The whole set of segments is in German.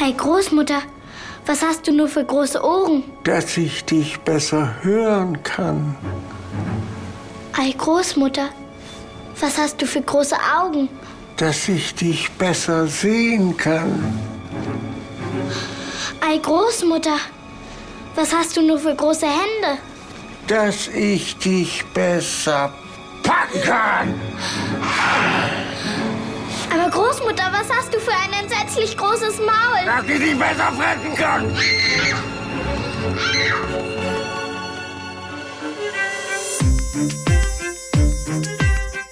Hey Großmutter, was hast du nur für große Ohren? Dass ich dich besser hören kann. Hey Großmutter, was hast du für große Augen? Dass ich dich besser sehen kann. Ei Großmutter, was hast du nur für große Hände? Dass ich dich besser packen kann. Aber Großmutter, was hast du für ein entsetzlich großes Maul? Dass ich dich besser fressen kann.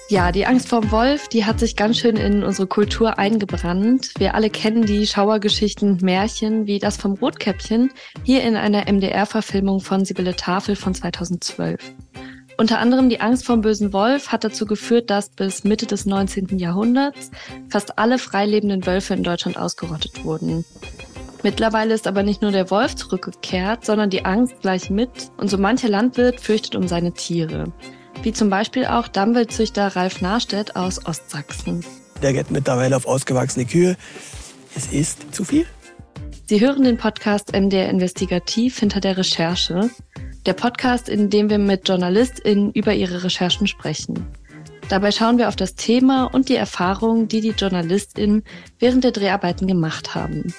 Ja, die Angst vorm Wolf, die hat sich ganz schön in unsere Kultur eingebrannt. Wir alle kennen die Schauergeschichten und Märchen wie das vom Rotkäppchen, hier in einer MDR-Verfilmung von Sibylle Tafel von 2012. Unter anderem die Angst vorm bösen Wolf hat dazu geführt, dass bis Mitte des 19. Jahrhunderts fast alle freilebenden Wölfe in Deutschland ausgerottet wurden. Mittlerweile ist aber nicht nur der Wolf zurückgekehrt, sondern die Angst gleich mit und so mancher Landwirt fürchtet um seine Tiere. Wie zum Beispiel auch Dammwildzüchter Ralf Nahstedt aus Ostsachsen. Der geht mittlerweile auf ausgewachsene Kühe. Es ist zu viel. Sie hören den Podcast MDR Investigativ hinter der Recherche. Der Podcast, in dem wir mit JournalistInnen über ihre Recherchen sprechen. Dabei schauen wir auf das Thema und die Erfahrungen, die die JournalistInnen während der Dreharbeiten gemacht haben.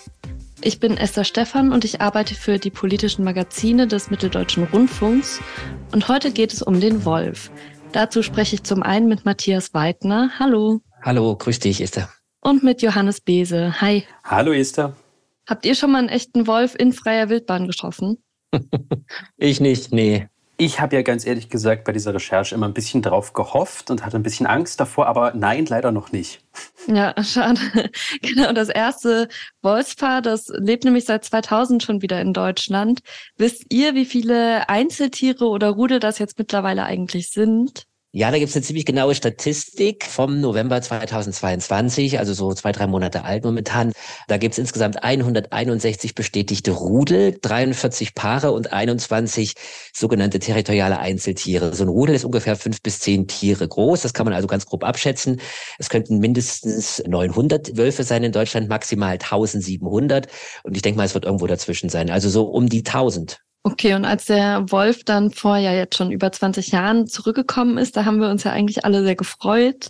Ich bin Esther Stephan und ich arbeite für die politischen Magazine des Mitteldeutschen Rundfunks und heute geht es um den Wolf. Dazu spreche ich zum einen mit Matthias Weidner. Hallo. Hallo, grüß dich, Esther. Und mit Johannes Bese. Hi. Hallo, Esther. Habt ihr schon mal einen echten Wolf in freier Wildbahn geschossen? Ich nicht, nee. Ich habe ja ganz ehrlich gesagt bei dieser Recherche immer ein bisschen drauf gehofft und hatte ein bisschen Angst davor, aber nein, leider noch nicht. Ja, schade. Genau, das erste Wolfspaar, das lebt nämlich seit 2000 schon wieder in Deutschland. Wisst ihr, wie viele Einzeltiere oder Rudel das jetzt mittlerweile eigentlich sind? Ja, da gibt es eine ziemlich genaue Statistik vom November 2022, also so 2-3 Monate alt momentan. Da gibt es insgesamt 161 bestätigte Rudel, 43 Paare und 21 sogenannte territoriale Einzeltiere. So ein Rudel ist ungefähr 5 bis 10 Tiere groß. Das kann man also ganz grob abschätzen. Es könnten mindestens 900 Wölfe sein in Deutschland, maximal 1700. Und ich denke mal, es wird irgendwo dazwischen sein. Also so um die 1000. Okay, und als der Wolf dann vor ja jetzt schon über 20 Jahren zurückgekommen ist, da haben wir uns ja eigentlich alle sehr gefreut.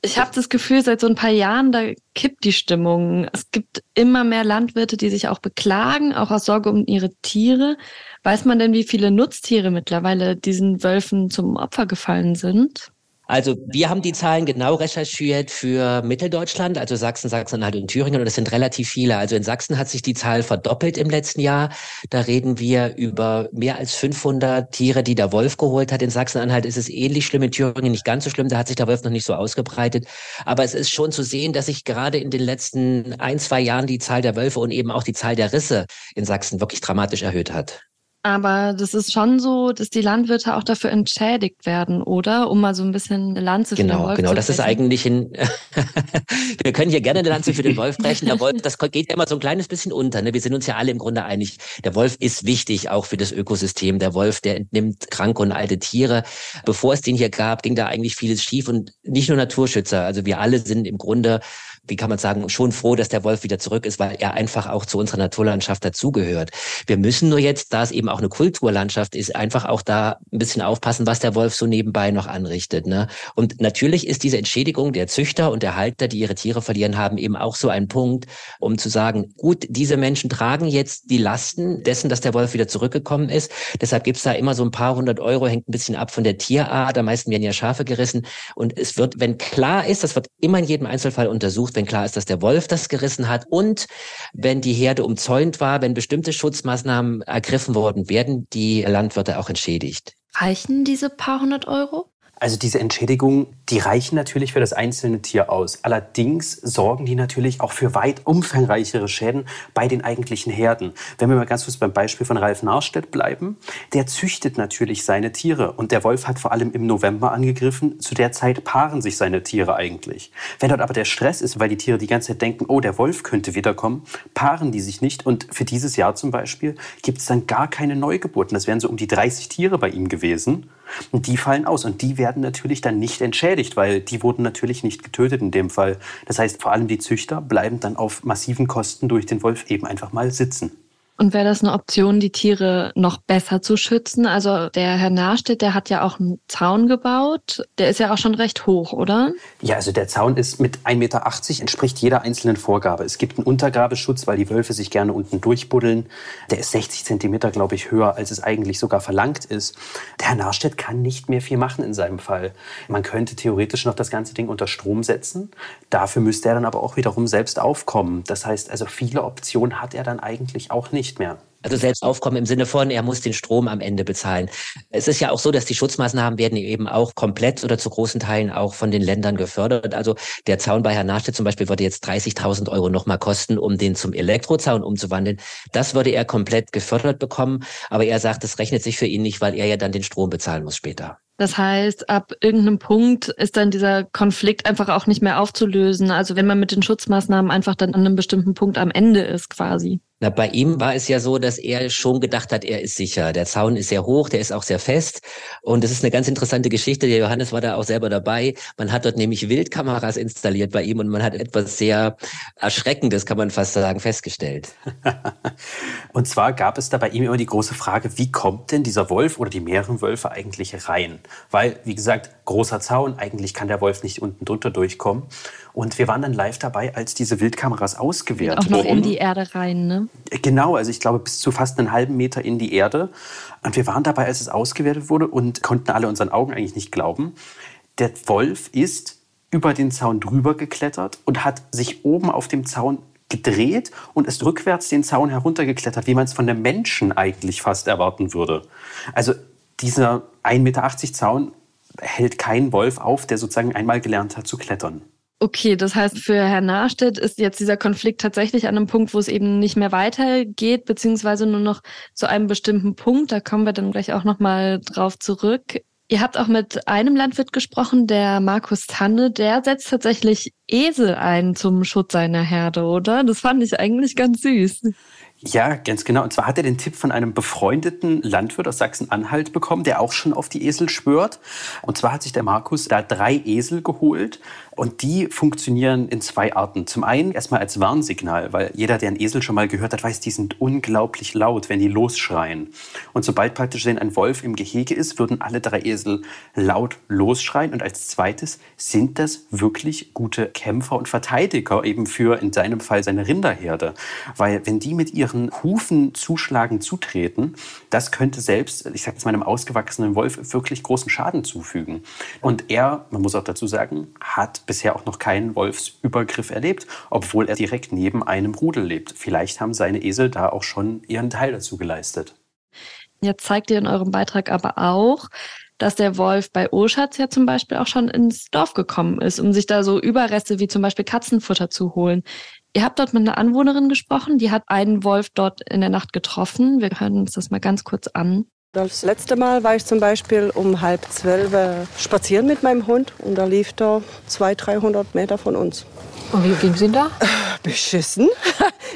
Ich habe das Gefühl, seit so ein paar Jahren, da kippt die Stimmung. Es gibt immer mehr Landwirte, die sich auch beklagen, auch aus Sorge um ihre Tiere. Weiß man denn, wie viele Nutztiere mittlerweile diesen Wölfen zum Opfer gefallen sind? Also wir haben die Zahlen genau recherchiert für Mitteldeutschland, also Sachsen, Sachsen-Anhalt und Thüringen und das sind relativ viele. Also in Sachsen hat sich die Zahl verdoppelt im letzten Jahr. Da reden wir über mehr als 500 Tiere, die der Wolf geholt hat. In Sachsen-Anhalt ist es ähnlich schlimm, in Thüringen nicht ganz so schlimm, da hat sich der Wolf noch nicht so ausgebreitet. Aber es ist schon zu sehen, dass sich gerade in den letzten 1-2 Jahren die Zahl der Wölfe und eben auch die Zahl der Risse in Sachsen wirklich dramatisch erhöht hat. Aber das ist schon so, dass die Landwirte auch dafür entschädigt werden, oder? Um mal so ein bisschen eine Lanze für den Wolf zu brechen. Genau, das ist eigentlich wir können hier gerne eine Lanze für den Wolf brechen. Der Wolf, das geht ja immer so ein kleines bisschen unter. Ne? Wir sind uns ja alle im Grunde einig. Der Wolf ist wichtig auch für das Ökosystem. Der Wolf, der entnimmt kranke und alte Tiere. Bevor es den hier gab, ging da eigentlich vieles schief. Und nicht nur Naturschützer. Also wir alle sind im Grunde, wie kann man sagen, schon froh, dass der Wolf wieder zurück ist, weil er einfach auch zu unserer Naturlandschaft dazugehört. Wir müssen nur jetzt, da es eben auch eine Kulturlandschaft ist, einfach auch da ein bisschen aufpassen, was der Wolf so nebenbei noch anrichtet. Ne? Und natürlich ist diese Entschädigung der Züchter und der Halter, die ihre Tiere verlieren haben, eben auch so ein Punkt, um zu sagen, gut, diese Menschen tragen jetzt die Lasten dessen, dass der Wolf wieder zurückgekommen ist. Deshalb gibt's da immer so ein paar 100 €, hängt ein bisschen ab von der Tierart. Am meisten werden ja Schafe gerissen. Und es wird, wenn klar ist, das wird immer in jedem Einzelfall untersucht, wenn klar ist, dass der Wolf das gerissen hat und wenn die Herde umzäunt war, wenn bestimmte Schutzmaßnahmen ergriffen wurden, werden die Landwirte auch entschädigt. Reichen diese paar 100 €? Also diese Entschädigungen, die reichen natürlich für das einzelne Tier aus. Allerdings sorgen die natürlich auch für weit umfangreichere Schäden bei den eigentlichen Herden. Wenn wir mal ganz kurz beim Beispiel von Ralf Nahstedt bleiben, der züchtet natürlich seine Tiere. Und der Wolf hat vor allem im November angegriffen. Zu der Zeit paaren sich seine Tiere eigentlich. Wenn dort aber der Stress ist, weil die Tiere die ganze Zeit denken, oh, der Wolf könnte wiederkommen, paaren die sich nicht. Und für dieses Jahr zum Beispiel gibt es dann gar keine Neugeburten. Das wären so um die 30 Tiere bei ihm gewesen. Und die fallen aus und die werden natürlich dann nicht entschädigt, weil die wurden natürlich nicht getötet in dem Fall. Das heißt, vor allem die Züchter bleiben dann auf massiven Kosten durch den Wolf eben einfach mal sitzen. Und wäre das eine Option, die Tiere noch besser zu schützen? Also der Herr Nahstedt, der hat ja auch einen Zaun gebaut. Der ist ja auch schon recht hoch, oder? Ja, also der Zaun ist mit 1,80 Meter, entspricht jeder einzelnen Vorgabe. Es gibt einen Untergrabeschutz, weil die Wölfe sich gerne unten durchbuddeln. Der ist 60 Zentimeter, glaube ich, höher, als es eigentlich sogar verlangt ist. Der Herr Nahstedt kann nicht mehr viel machen in seinem Fall. Man könnte theoretisch noch das ganze Ding unter Strom setzen. Dafür müsste er dann aber auch wiederum selbst aufkommen. Das heißt, also viele Optionen hat er dann eigentlich auch nicht. Mehr. Also selbst aufkommen im Sinne von, er muss den Strom am Ende bezahlen. Es ist ja auch so, dass die Schutzmaßnahmen werden eben auch komplett oder zu großen Teilen auch von den Ländern gefördert. Also der Zaun bei Herrn Nahstedt zum Beispiel würde jetzt 30.000 Euro nochmal kosten, um den zum Elektrozaun umzuwandeln. Das würde er komplett gefördert bekommen. Aber er sagt, das rechnet sich für ihn nicht, weil er ja dann den Strom bezahlen muss später. Das heißt, ab irgendeinem Punkt ist dann dieser Konflikt einfach auch nicht mehr aufzulösen. Also wenn man mit den Schutzmaßnahmen einfach dann an einem bestimmten Punkt am Ende ist quasi. Na, bei ihm war es ja so, dass er schon gedacht hat, er ist sicher. Der Zaun ist sehr hoch, der ist auch sehr fest. Und das ist eine ganz interessante Geschichte. Der Johannes war da auch selber dabei. Man hat dort nämlich Wildkameras installiert bei ihm und man hat etwas sehr Erschreckendes, kann man fast sagen, festgestellt. Und zwar gab es da bei ihm immer die große Frage, wie kommt denn dieser Wolf oder die mehreren Wölfe eigentlich rein? Weil, wie gesagt, großer Zaun, eigentlich kann der Wolf nicht unten drunter durchkommen. Und wir waren dann live dabei, als diese Wildkameras ausgewertet wurden. Auch noch in die Erde rein, ne? Genau, also ich glaube bis zu fast einen halben Meter in die Erde. Und wir waren dabei, als es ausgewertet wurde und konnten alle unseren Augen eigentlich nicht glauben. Der Wolf ist über den Zaun drüber geklettert und hat sich oben auf dem Zaun gedreht und ist rückwärts den Zaun heruntergeklettert, wie man es von einem Menschen eigentlich fast erwarten würde. Also dieser 1,80 Meter Zaun hält keinen Wolf auf, der sozusagen einmal gelernt hat zu klettern. Okay, das heißt, für Herrn Nahstedt ist jetzt dieser Konflikt tatsächlich an einem Punkt, wo es eben nicht mehr weitergeht, beziehungsweise nur noch zu einem bestimmten Punkt. Da kommen wir dann gleich auch nochmal drauf zurück. Ihr habt auch mit einem Landwirt gesprochen, der Markus Tanne, der setzt tatsächlich Esel ein zum Schutz seiner Herde, oder? Das fand ich eigentlich ganz süß. Ja, ganz genau. Und zwar hat er den Tipp von einem befreundeten Landwirt aus Sachsen-Anhalt bekommen, der auch schon auf die Esel schwört. Und zwar hat sich der Markus da 3 Esel geholt. Und die funktionieren in 2 Arten. Zum einen erstmal als Warnsignal, weil jeder, der einen Esel schon mal gehört hat, weiß, die sind unglaublich laut, wenn die losschreien. Und sobald praktisch ein Wolf im Gehege ist, würden alle 3 Esel laut losschreien. Und als zweites sind das wirklich gute Kämpfer und Verteidiger, eben für in seinem Fall seine Rinderherde. Weil wenn die mit ihren Hufen zuschlagen, zutreten, das könnte selbst, ich sage jetzt mal, einem ausgewachsenen Wolf wirklich großen Schaden zufügen. Und er, man muss auch dazu sagen, hat bisher auch noch keinen Wolfsübergriff erlebt, obwohl er direkt neben einem Rudel lebt. Vielleicht haben seine Esel da auch schon ihren Teil dazu geleistet. Jetzt zeigt ihr in eurem Beitrag aber auch, dass der Wolf bei Oschatz ja zum Beispiel auch schon ins Dorf gekommen ist, um sich da so Überreste wie zum Beispiel Katzenfutter zu holen. Ihr habt dort mit einer Anwohnerin gesprochen, die hat einen Wolf dort in der Nacht getroffen. Wir hören uns das mal ganz kurz an. Das letzte Mal war ich zum Beispiel um 11:30 spazieren mit meinem Hund und da lief da 200-300 Meter von uns. Und wie ging's Ihnen da? Beschissen.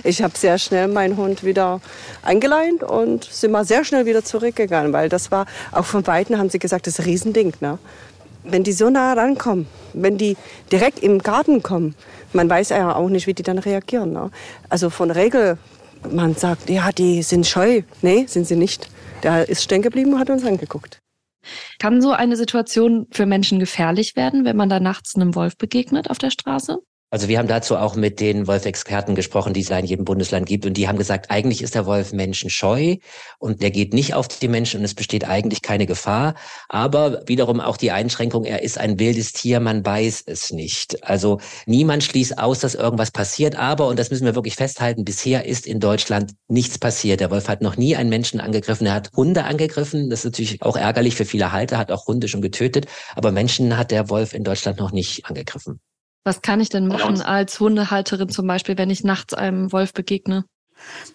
Ich habe sehr schnell meinen Hund wieder eingeleint und sind mal sehr schnell wieder zurückgegangen, weil das war, auch von Weitem haben sie gesagt, das ist ein Riesending, ne? Wenn die so nah rankommen, wenn die direkt im Garten kommen, man weiß ja auch nicht, wie die dann reagieren, ne? Also von Regel, man sagt, ja, die sind scheu. Nee, sind sie nicht. Der ist stehen geblieben und hat uns angeguckt. Kann so eine Situation für Menschen gefährlich werden, wenn man da nachts einem Wolf begegnet auf der Straße? Also wir haben dazu auch mit den Wolfexperten gesprochen, die es in jedem Bundesland gibt. Und die haben gesagt, eigentlich ist der Wolf menschenscheu und der geht nicht auf die Menschen und es besteht eigentlich keine Gefahr. Aber wiederum auch die Einschränkung, er ist ein wildes Tier, man weiß es nicht. Also niemand schließt aus, dass irgendwas passiert. Aber, und das müssen wir wirklich festhalten, bisher ist in Deutschland nichts passiert. Der Wolf hat noch nie einen Menschen angegriffen. Er hat Hunde angegriffen. Das ist natürlich auch ärgerlich für viele Halter, hat auch Hunde schon getötet. Aber Menschen hat der Wolf in Deutschland noch nicht angegriffen. Was kann ich denn machen als Hundehalterin zum Beispiel, wenn ich nachts einem Wolf begegne?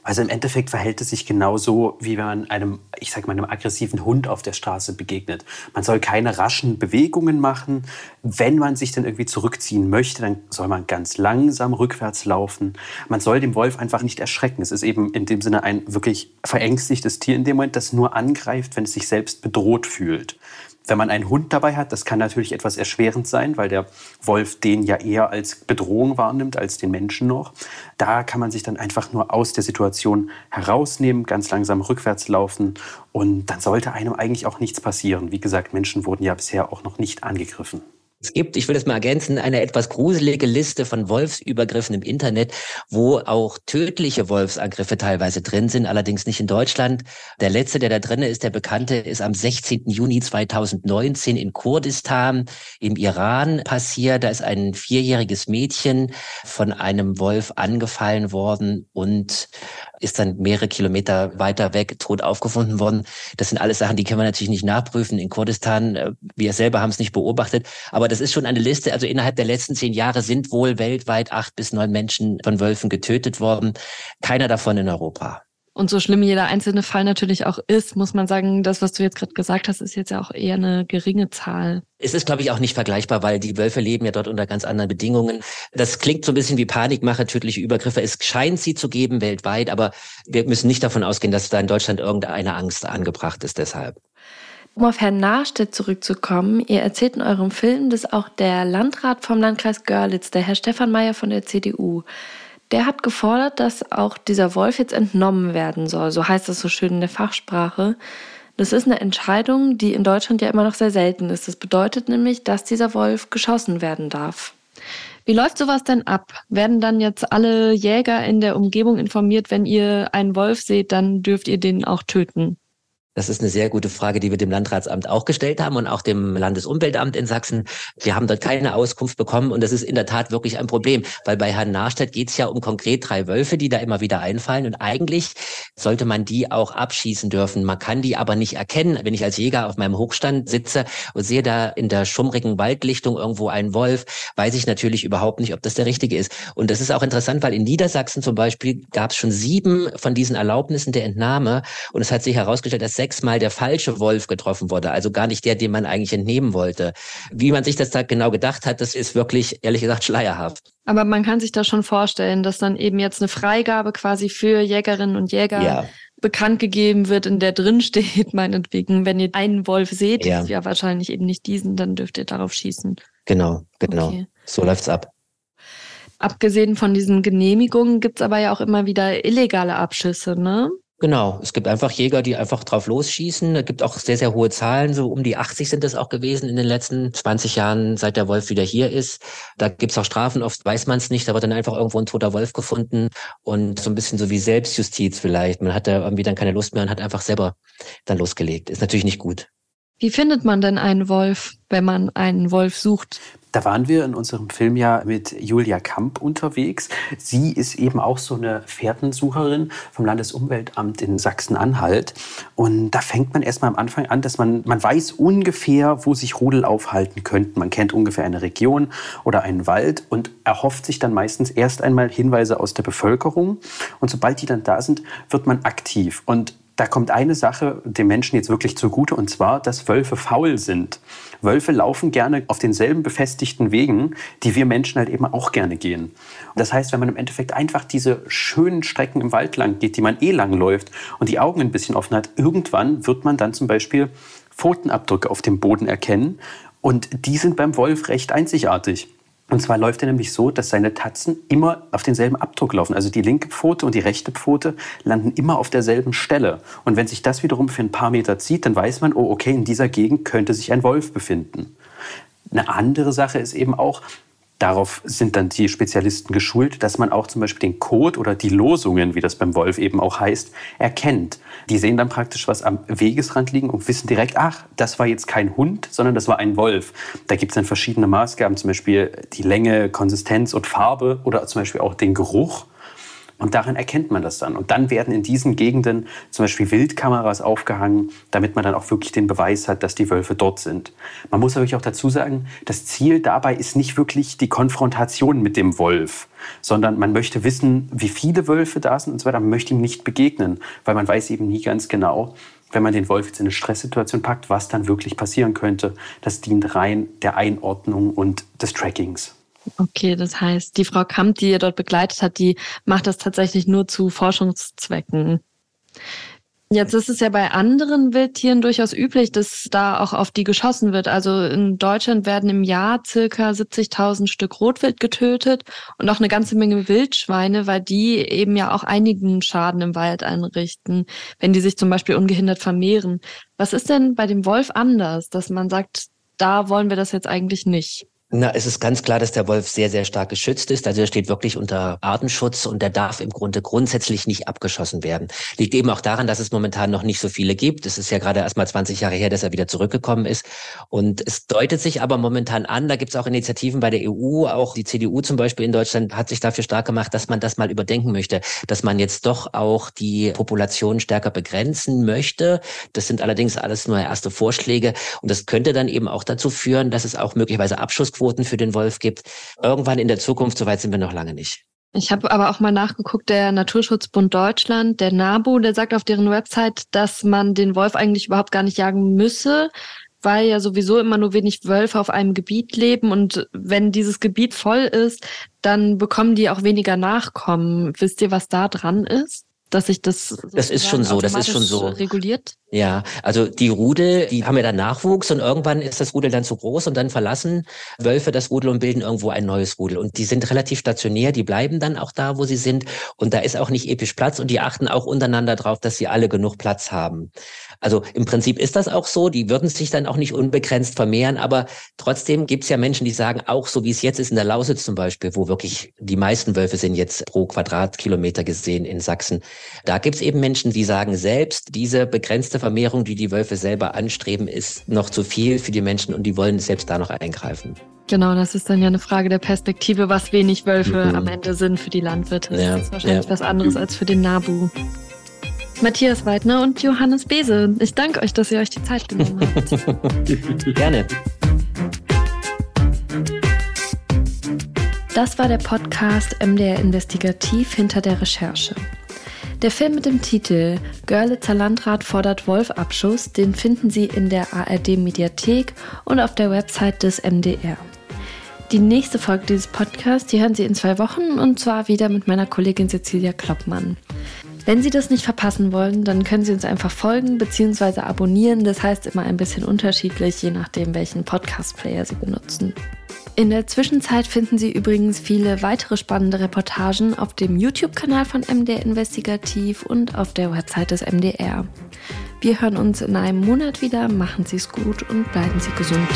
Also im Endeffekt verhält es sich genauso, wie wenn man einem, ich sag mal, einem aggressiven Hund auf der Straße begegnet. Man soll keine raschen Bewegungen machen. Wenn man sich dann irgendwie zurückziehen möchte, dann soll man ganz langsam rückwärts laufen. Man soll den Wolf einfach nicht erschrecken. Es ist eben in dem Sinne ein wirklich verängstigtes Tier in dem Moment, das nur angreift, wenn es sich selbst bedroht fühlt. Wenn man einen Hund dabei hat, das kann natürlich etwas erschwerend sein, weil der Wolf den ja eher als Bedrohung wahrnimmt als den Menschen noch. Da kann man sich dann einfach nur aus der Situation herausnehmen, ganz langsam rückwärts laufen und dann sollte einem eigentlich auch nichts passieren. Wie gesagt, Menschen wurden ja bisher auch noch nicht angegriffen. Es gibt, ich will das mal ergänzen, eine etwas gruselige Liste von Wolfsübergriffen im Internet, wo auch tödliche Wolfsangriffe teilweise drin sind, allerdings nicht in Deutschland. Der letzte, der da drin ist, der bekannte, ist am 16. Juni 2019 in Kurdistan im Iran passiert. Da ist ein 4-jähriges Mädchen von einem Wolf angefallen worden und ist dann mehrere Kilometer weiter weg tot aufgefunden worden. Das sind alles Sachen, die können wir natürlich nicht nachprüfen in Kurdistan. Wir selber haben es nicht beobachtet, aber das ist schon eine Liste. Also innerhalb der letzten 10 Jahre sind wohl weltweit 8 bis 9 Menschen von Wölfen getötet worden. Keiner davon in Europa. Und so schlimm jeder einzelne Fall natürlich auch ist, muss man sagen, das, was du jetzt gerade gesagt hast, ist jetzt ja auch eher eine geringe Zahl. Es ist, glaube ich, auch nicht vergleichbar, weil die Wölfe leben ja dort unter ganz anderen Bedingungen. Das klingt so ein bisschen wie Panikmache, tödliche Übergriffe. Es scheint sie zu geben weltweit, aber wir müssen nicht davon ausgehen, dass da in Deutschland irgendeine Angst angebracht ist deshalb. Um auf Herrn Nahstedt zurückzukommen, ihr erzählt in eurem Film, dass auch der Landrat vom Landkreis Görlitz, der Herr Stefan Mayer von der CDU, der hat gefordert, dass auch dieser Wolf jetzt entnommen werden soll. So heißt das so schön in der Fachsprache. Das ist eine Entscheidung, die in Deutschland ja immer noch sehr selten ist. Das bedeutet nämlich, dass dieser Wolf geschossen werden darf. Wie läuft sowas denn ab? Werden dann jetzt alle Jäger in der Umgebung informiert, wenn ihr einen Wolf seht, dann dürft ihr den auch töten? Das ist eine sehr gute Frage, die wir dem Landratsamt auch gestellt haben und auch dem Landesumweltamt in Sachsen. Wir haben dort keine Auskunft bekommen und das ist in der Tat wirklich ein Problem, weil bei Herrn Nahstedt geht es ja um konkret 3 Wölfe, die da immer wieder einfallen und eigentlich sollte man die auch abschießen dürfen. Man kann die aber nicht erkennen. Wenn ich als Jäger auf meinem Hochstand sitze und sehe da in der schummrigen Waldlichtung irgendwo einen Wolf, weiß ich natürlich überhaupt nicht, ob das der richtige ist. Und das ist auch interessant, weil in Niedersachsen zum Beispiel gab es schon 7 von diesen Erlaubnissen der Entnahme und es hat sich herausgestellt, dass 6-mal der falsche Wolf getroffen wurde, also gar nicht der, den man eigentlich entnehmen wollte. Wie man sich das da genau gedacht hat, das ist wirklich, ehrlich gesagt, schleierhaft. Aber man kann sich da schon vorstellen, dass dann eben jetzt eine Freigabe quasi für Jägerinnen und Jäger bekannt gegeben wird, in der drin steht, meinetwegen, wenn ihr einen Wolf seht, ist ja wahrscheinlich eben nicht diesen, dann dürft ihr darauf schießen. Genau. Okay. So läuft's ab. Abgesehen von diesen Genehmigungen gibt es aber ja auch immer wieder illegale Abschüsse, ne? Genau, es gibt einfach Jäger, die einfach drauf losschießen. Es gibt auch sehr, sehr hohe Zahlen. So um die 80 sind das auch gewesen in den letzten 20 Jahren, seit der Wolf wieder hier ist. Da gibt es auch Strafen, oft weiß man es nicht. Da wird dann einfach irgendwo ein toter Wolf gefunden und so ein bisschen so wie Selbstjustiz vielleicht. Man hat da irgendwie dann keine Lust mehr und hat einfach selber dann losgelegt. Ist natürlich nicht gut. Wie findet man denn einen Wolf, wenn man einen Wolf sucht? Da waren wir in unserem Film ja mit Julia Kamp unterwegs. Sie ist eben auch so eine Fährtensucherin vom Landesumweltamt in Sachsen-Anhalt. Und da fängt man erstmal am Anfang an, dass man weiß ungefähr, wo sich Rudel aufhalten könnten. Man kennt ungefähr eine Region oder einen Wald und erhofft sich dann meistens erst einmal Hinweise aus der Bevölkerung. Und sobald die dann da sind, wird man aktiv. Und da kommt eine Sache dem Menschen jetzt wirklich zugute, und zwar, dass Wölfe faul sind. Wölfe laufen gerne auf denselben befestigten Wegen, die wir Menschen halt eben auch gerne gehen. Und das heißt, wenn man im Endeffekt einfach diese schönen Strecken im Wald lang geht, die man eh lang läuft und die Augen ein bisschen offen hat, irgendwann wird man dann zum Beispiel Pfotenabdrücke auf dem Boden erkennen. Und die sind beim Wolf recht einzigartig. Und zwar läuft er nämlich so, dass seine Tatzen immer auf denselben Abdruck laufen. Also die linke Pfote und die rechte Pfote landen immer auf derselben Stelle. Und wenn sich das wiederum für ein paar Meter zieht, dann weiß man, oh okay, in dieser Gegend könnte sich ein Wolf befinden. Eine andere Sache ist eben auch, darauf sind dann die Spezialisten geschult, dass man auch zum Beispiel den Kot oder die Losungen, wie das beim Wolf eben auch heißt, erkennt. Die sehen dann praktisch was am Wegesrand liegen und wissen direkt, ach, das war jetzt kein Hund, sondern das war ein Wolf. Da gibt es dann verschiedene Maßgaben, zum Beispiel die Länge, Konsistenz und Farbe oder zum Beispiel auch den Geruch. Und daran erkennt man das dann. Und dann werden in diesen Gegenden zum Beispiel Wildkameras aufgehangen, damit man dann auch wirklich den Beweis hat, dass die Wölfe dort sind. Man muss natürlich auch dazu sagen, das Ziel dabei ist nicht wirklich die Konfrontation mit dem Wolf, sondern man möchte wissen, wie viele Wölfe da sind und so weiter. Man möchte ihm nicht begegnen, weil man weiß eben nie ganz genau, wenn man den Wolf jetzt in eine Stresssituation packt, was dann wirklich passieren könnte. Das dient rein der Einordnung und des Trackings. Okay, das heißt, die Frau Kamp, die ihr dort begleitet hat, die macht das tatsächlich nur zu Forschungszwecken. Jetzt ist es ja bei anderen Wildtieren durchaus üblich, dass da auch auf die geschossen wird. Also in Deutschland werden im Jahr ca. 70.000 Stück Rotwild getötet und auch eine ganze Menge Wildschweine, weil die eben ja auch einigen Schaden im Wald anrichten, wenn die sich zum Beispiel ungehindert vermehren. Was ist denn bei dem Wolf anders, dass man sagt, da wollen wir das jetzt eigentlich nicht? Na, es ist ganz klar, dass der Wolf sehr, sehr stark geschützt ist. Also er steht wirklich unter Artenschutz und der darf im Grunde grundsätzlich nicht abgeschossen werden. Liegt eben auch daran, dass es momentan noch nicht so viele gibt. Es ist ja gerade erst mal 20 Jahre her, dass er wieder zurückgekommen ist. Und es deutet sich aber momentan an, da gibt es auch Initiativen bei der EU, auch die CDU zum Beispiel in Deutschland hat sich dafür stark gemacht, dass man das mal überdenken möchte, dass man jetzt doch auch die Population stärker begrenzen möchte. Das sind allerdings alles nur erste Vorschläge. Und das könnte dann eben auch dazu führen, dass es auch möglicherweise Abschussquoten für den Wolf gibt. Irgendwann in der Zukunft, soweit sind wir noch lange nicht. Ich habe aber auch mal nachgeguckt, der Naturschutzbund Deutschland, der NABU, der sagt auf deren Website, dass man den Wolf eigentlich überhaupt gar nicht jagen müsse, weil ja sowieso immer nur wenig Wölfe auf einem Gebiet leben und wenn dieses Gebiet voll ist, dann bekommen die auch weniger Nachkommen. Wisst ihr, was da dran ist? Dass sich das Das ist schon so. Reguliert? Ja, also die Rudel, die haben ja dann Nachwuchs und irgendwann ist das Rudel dann zu groß und dann verlassen Wölfe das Rudel und bilden irgendwo ein neues Rudel. Und die sind relativ stationär, die bleiben dann auch da, wo sie sind und da ist auch nicht episch Platz und die achten auch untereinander drauf, dass sie alle genug Platz haben. Also im Prinzip ist das auch so, die würden sich dann auch nicht unbegrenzt vermehren, aber trotzdem gibt es ja Menschen, die sagen, auch so wie es jetzt ist in der Lausitz zum Beispiel, wo wirklich die meisten Wölfe sind jetzt pro Quadratkilometer gesehen in Sachsen, da gibt es eben Menschen, die sagen, selbst diese begrenzte Vermehrung, die die Wölfe selber anstreben, ist noch zu viel für die Menschen und die wollen selbst da noch eingreifen. Genau, das ist dann ja eine Frage der Perspektive, was wenig Wölfe am Ende sind für die Landwirte. Ja, das ist wahrscheinlich was anderes als für den NABU. Matthias Weidner und Johannes Bese, ich danke euch, dass ihr euch die Zeit genommen habt. Gerne. Das war der Podcast MDR Investigativ hinter der Recherche. Der Film mit dem Titel Görlitzer Landrat fordert Wolfabschuss, den finden Sie in der ARD-Mediathek und auf der Website des MDR. Die nächste Folge dieses Podcasts, die hören Sie in 2 Wochen und zwar wieder mit meiner Kollegin Cecilia Kloppmann. Wenn Sie das nicht verpassen wollen, dann können Sie uns einfach folgen bzw. abonnieren. Das heißt immer ein bisschen unterschiedlich, je nachdem, welchen Podcast-Player Sie benutzen. In der Zwischenzeit finden Sie übrigens viele weitere spannende Reportagen auf dem YouTube-Kanal von MDR Investigativ und auf der Website des MDR. Wir hören uns in einem Monat wieder, machen Sie es gut und bleiben Sie gesund.